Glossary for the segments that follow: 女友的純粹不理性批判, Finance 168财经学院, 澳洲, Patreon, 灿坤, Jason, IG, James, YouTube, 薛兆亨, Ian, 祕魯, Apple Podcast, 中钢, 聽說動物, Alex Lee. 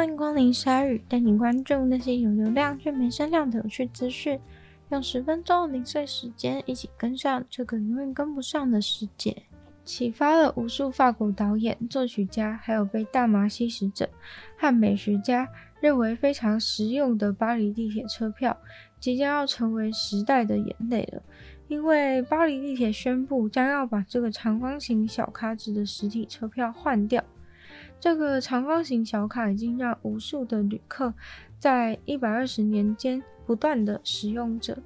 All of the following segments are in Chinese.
欢迎光临鲨鱼，带你关注那些有流量却没声量的有趣资讯，用10分钟零碎时间一起跟上这个永远跟不上的世界。启发了无数法国导演、作曲家，还有被大麻吸食者和美学家认为非常实用的巴黎地铁车票，即将要成为时代的眼泪了。因为巴黎地铁宣布将要把这个长方形小卡纸的实体车票换掉。这个长方形小卡已经让无数的旅客在120年间不断的使用着，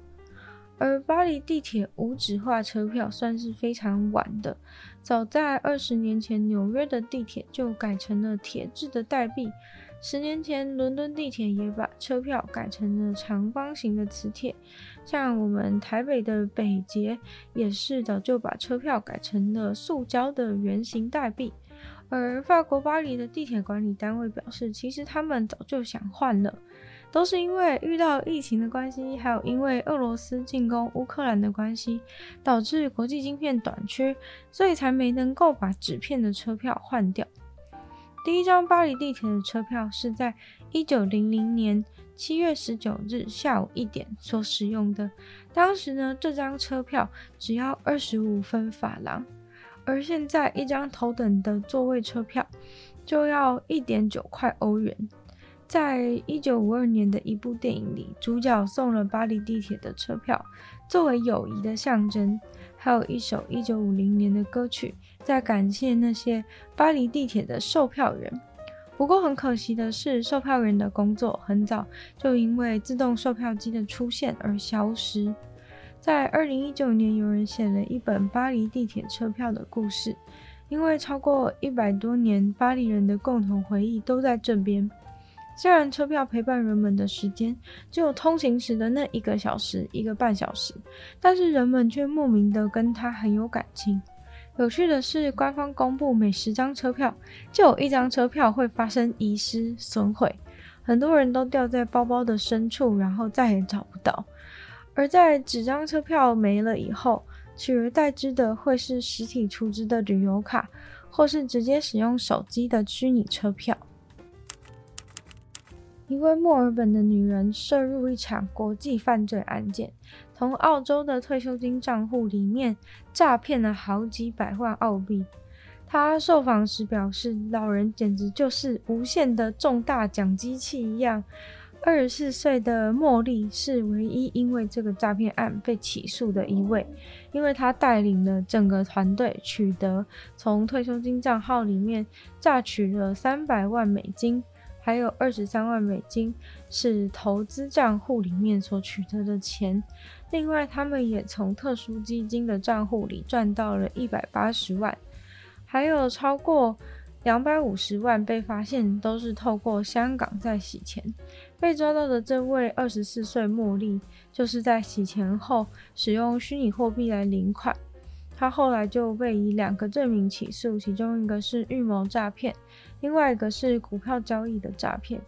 而巴黎地铁无纸化车票算是非常晚的，早在20年前纽约的地铁就改成了铁质的代币，10年前伦敦地铁也把车票改成了长方形的磁铁，像我们台北的北捷也是早就把车票改成了塑胶的圆形代币。而法国巴黎的地铁管理单位表示，其实他们早就想换了，都是因为遇到疫情的关系，还有因为俄罗斯进攻乌克兰的关系，导致国际晶片短缺，所以才没能够把纸片的车票换掉。第一张巴黎地铁的车票是在1900年7月19日下午1点所使用的，当时呢，这张车票只要25分法郎，而现在一张头等的座位车票就要 1.9 块欧元。在1952年的一部电影里，主角送了巴黎地铁的车票作为友谊的象征，还有一首1950年的歌曲在感谢那些巴黎地铁的售票员。不过很可惜的是，售票员的工作很早就因为自动售票机的出现而消失。在2019年有人写了一本巴黎地铁车票的故事，因为超过100多年巴黎人的共同回忆都在这边。虽然车票陪伴人们的时间只有通行时的那1个小时、1个半小时，但是人们却莫名的跟它很有感情。有趣的是，官方公布每10张车票就有1张车票会发生遗失损毁，很多人都掉在包包的深处，然后再也找不到。而在纸张车票没了以后，取而代之的会是实体储值的旅游卡，或是直接使用手机的虚拟车票。一位墨尔本的女人涉入一场国际犯罪案件，从澳洲的退休金账户里面诈骗了好几百万澳币。她受访时表示，老人简直就是无限的重大奖机器一样。24岁的茉莉是唯一因为这个诈骗案被起诉的一位，因为她带领了整个团队取得从退休金账号里面榨取了300万美金，还有23万美金是投资账户里面所取得的钱。另外他们也从特殊基金的账户里赚到了180万，还有超过250万被发现都是透过香港在洗钱。被抓到的这位24岁茉莉，就是在洗钱后使用虚拟货币来领款。她后来就被以2个罪名起诉，其中一个是预谋诈骗，另外一个是股票交易的诈骗。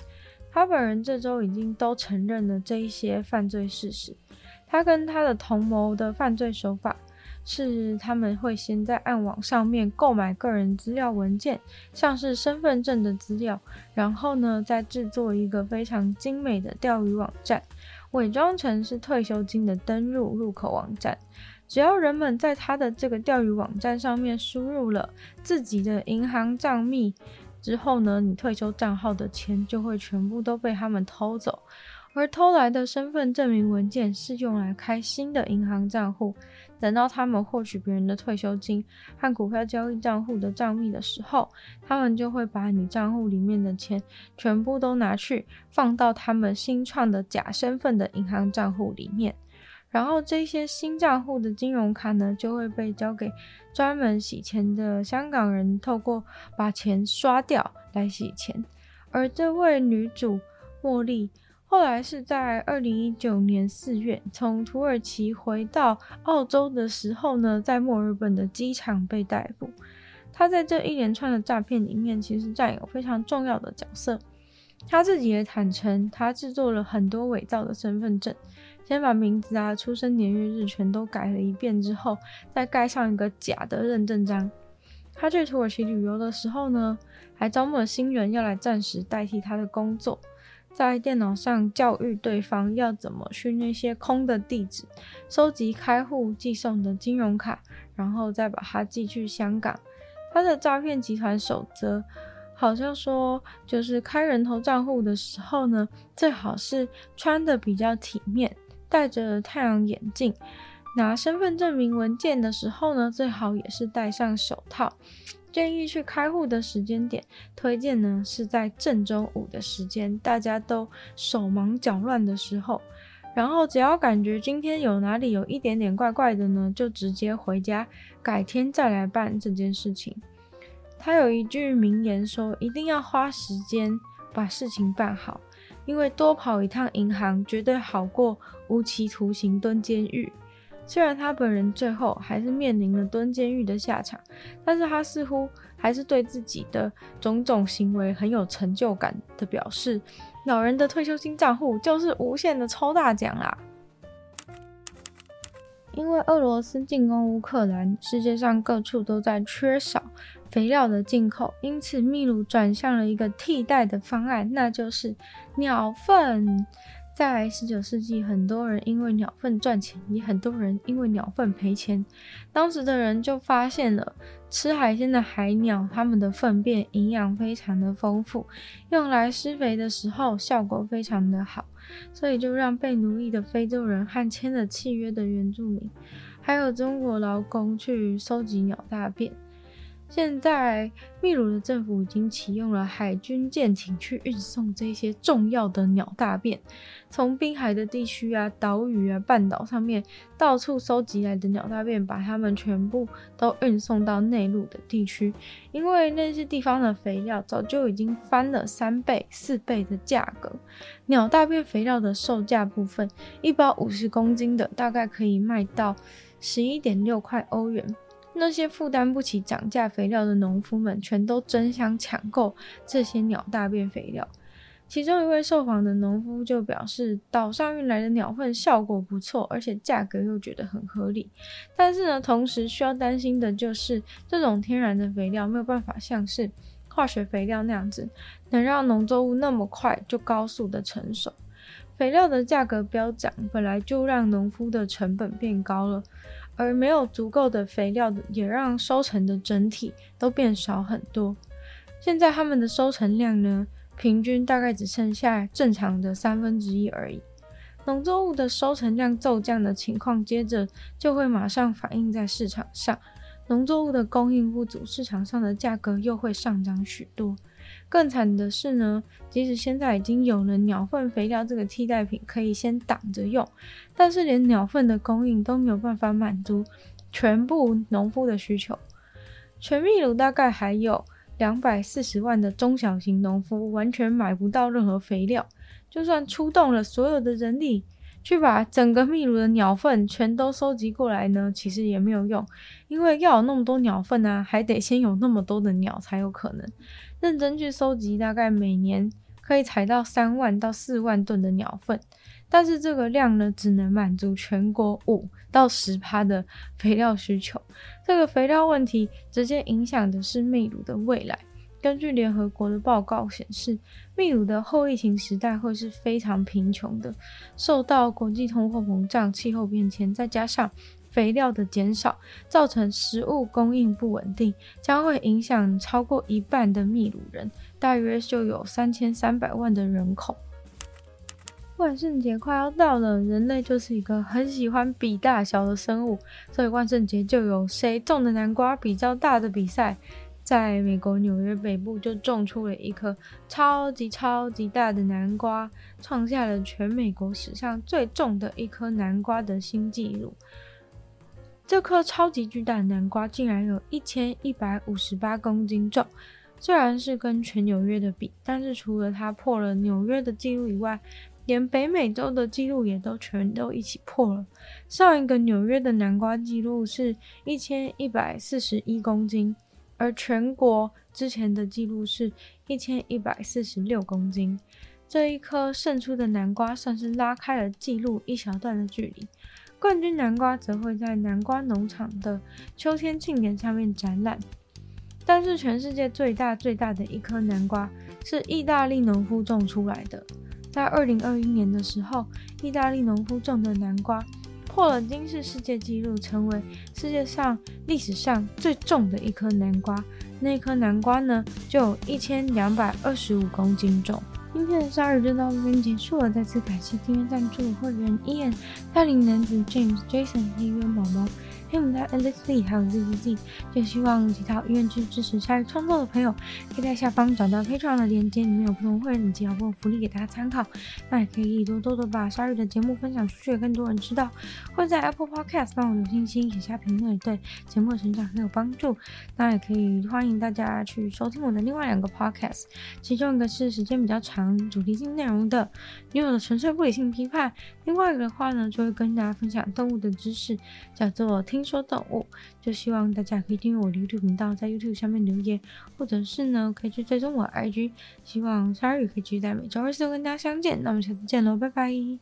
她本人这周已经都承认了这一些犯罪事实。她跟她的同谋的犯罪手法是他们会先在暗网上面购买个人资料文件，像是身份证的资料，然后呢再制作一个非常精美的钓鱼网站，伪装成是退休金的登录入口网站。只要人们在他的这个钓鱼网站上面输入了自己的银行账密之后呢，你退休账号的钱就会全部都被他们偷走。而偷来的身份证明文件是用来开新的银行账户，等到他们获取别人的退休金和股票交易账户的账密的时候，他们就会把你账户里面的钱全部都拿去放到他们新创的假身份的银行账户里面，然后这些新账户的金融卡呢就会被交给专门洗钱的香港人，透过把钱刷掉来洗钱。而这位女主茉莉后来是在2019年4月从土耳其回到澳洲的时候呢，在墨尔本的机场被逮捕。他在这一连串的诈骗里面其实占有非常重要的角色。他自己也坦承，他制作了很多伪造的身份证，先把名字啊、出生年月日全都改了一遍之后，再盖上一个假的认证章。他去土耳其旅游的时候呢，还招募了新人要来暂时代替他的工作，在电脑上教育对方要怎么去那些空的地址收集开户寄送的金融卡，然后再把它寄去香港。他的诈骗集团守则好像说，就是开人头账户的时候呢，最好是穿得比较体面，戴着太阳眼镜，拿身份证明文件的时候呢，最好也是戴上手套。建议去开户的时间点，推荐呢是在正中午的时间，大家都手忙脚乱的时候。然后只要感觉今天有哪里有一点点怪怪的呢，就直接回家，改天再来办这件事情。他有一句名言说，一定要花时间把事情办好，因为多跑一趟银行绝对好过无期徒刑蹲监狱。虽然他本人最后还是面临了蹲监狱的下场，但是他似乎还是对自己的种种行为很有成就感的表示，老人的退休金账户就是无限的抽大奖啦。因为俄罗斯进攻乌克兰，世界上各处都在缺少肥料的进口，因此秘鲁转向了一个替代的方案，那就是鸟粪。在19世纪，很多人因为鸟粪赚钱，也很多人因为鸟粪赔钱。当时的人就发现了吃海鲜的海鸟，它们的粪便营养非常的丰富，用来施肥的时候效果非常的好，所以就让被奴役的非洲人和签了契约的原住民，还有中国劳工去收集鸟大便。现在秘鲁的政府已经启用了海军舰艇去运送这些重要的鸟大便，从滨海的地区啊、岛屿啊、半岛上面到处收集来的鸟大便，把它们全部都运送到内陆的地区，因为那些地方的肥料早就已经翻了3倍、4倍的价格。鸟大便肥料的售价部分，一包50公斤的大概可以卖到 11.6 块欧元。那些负担不起涨价肥料的农夫们全都争相抢购这些鸟大便肥料。其中一位受访的农夫就表示，岛上运来的鸟粪效果不错，而且价格又觉得很合理，但是呢，同时需要担心的就是这种天然的肥料没有办法像是化学肥料那样子能让农作物那么快就高速的成熟。肥料的价格飙涨本来就让农夫的成本变高了，而没有足够的肥料也让收成的整体都变少很多。现在他们的收成量呢，平均大概只剩下正常的1/3而已。农作物的收成量骤降的情况，接着就会马上反映在市场上，农作物的供应不足，市场上的价格又会上涨许多。更惨的是呢，即使现在已经有了鸟粪肥料这个替代品可以先挡着用，但是连鸟粪的供应都没有办法满足全部农夫的需求。全秘鲁大概还有240万的中小型农夫完全买不到任何肥料，就算出动了所有的人力去把整个秘鲁的鸟粪全都收集过来呢，其实也没有用，因为要有那么多鸟粪啊，还得先有那么多的鸟才有可能。认真去收集，大概每年可以采到3万到4万吨的鸟粪，但是这个量呢，只能满足全国5%到10%的肥料需求。这个肥料问题直接影响的是秘鲁的未来。根据联合国的报告显示，秘鲁的后疫情时代会是非常贫穷的，受到国际通货膨胀、气候变迁，再加上肥料的减少，造成食物供应不稳定，将会影响超过一半的秘鲁人，大约就有3300万的人口。万圣节快要到了，人类就是一个很喜欢比大小的生物，所以万圣节就有谁种的南瓜比较大的比赛。在美国纽约北部就种出了一颗超级超级大的南瓜，创下了全美国史上最重的一颗南瓜的新纪录。这颗超级巨大的南瓜竟然有1158公斤重，虽然是跟全纽约的比，但是除了它破了纽约的纪录以外，连北美洲的纪录也都全都一起破了。上一个纽约的南瓜纪录是1141公斤，而全国之前的记录是1146公斤。这一颗胜出的南瓜算是拉开了记录一小段的距离。冠军南瓜则会在南瓜农场的秋天庆典上面展览。但是全世界最大的一颗南瓜是意大利农夫种出来的。在2021年的时候，意大利农夫种的南瓜破了金氏世界纪录，成为世界上历史上最重的一颗南瓜。那颗南瓜呢，就有1225公斤重。今天的鲨鱼就到这边结束了，再次感谢订阅赞助的会员 Ian、大龄男子 James、Jason、黑渊毛毛、黑牡丹 Alex Lee 还有 ZZZ。就希望其他愿意去支持鲨鱼创作的朋友，可以在下方找到 Patreon 的链接，里面有不同会员以及好朋友福利给大家参考。那也可以多多把鲨鱼的节目分享出去，更多人知道。或者在 Apple Podcast 帮我留星星，写下评论，对节目的成长很有帮助。那也可以欢迎大家去收听我的另外2个 Podcast， 其中一个是时间比较长，主题性内容的女友的纯粹不理性批判，另外一个的话呢，就会跟大家分享动物的知识，叫做听说动物。就希望大家可以订阅我的 YouTube 频道，在 YouTube 下面留言，或者是呢可以去追踪我的 IG。希望鲨鱼可以继续在每周24跟大家相见，那我们下次见咯，拜拜。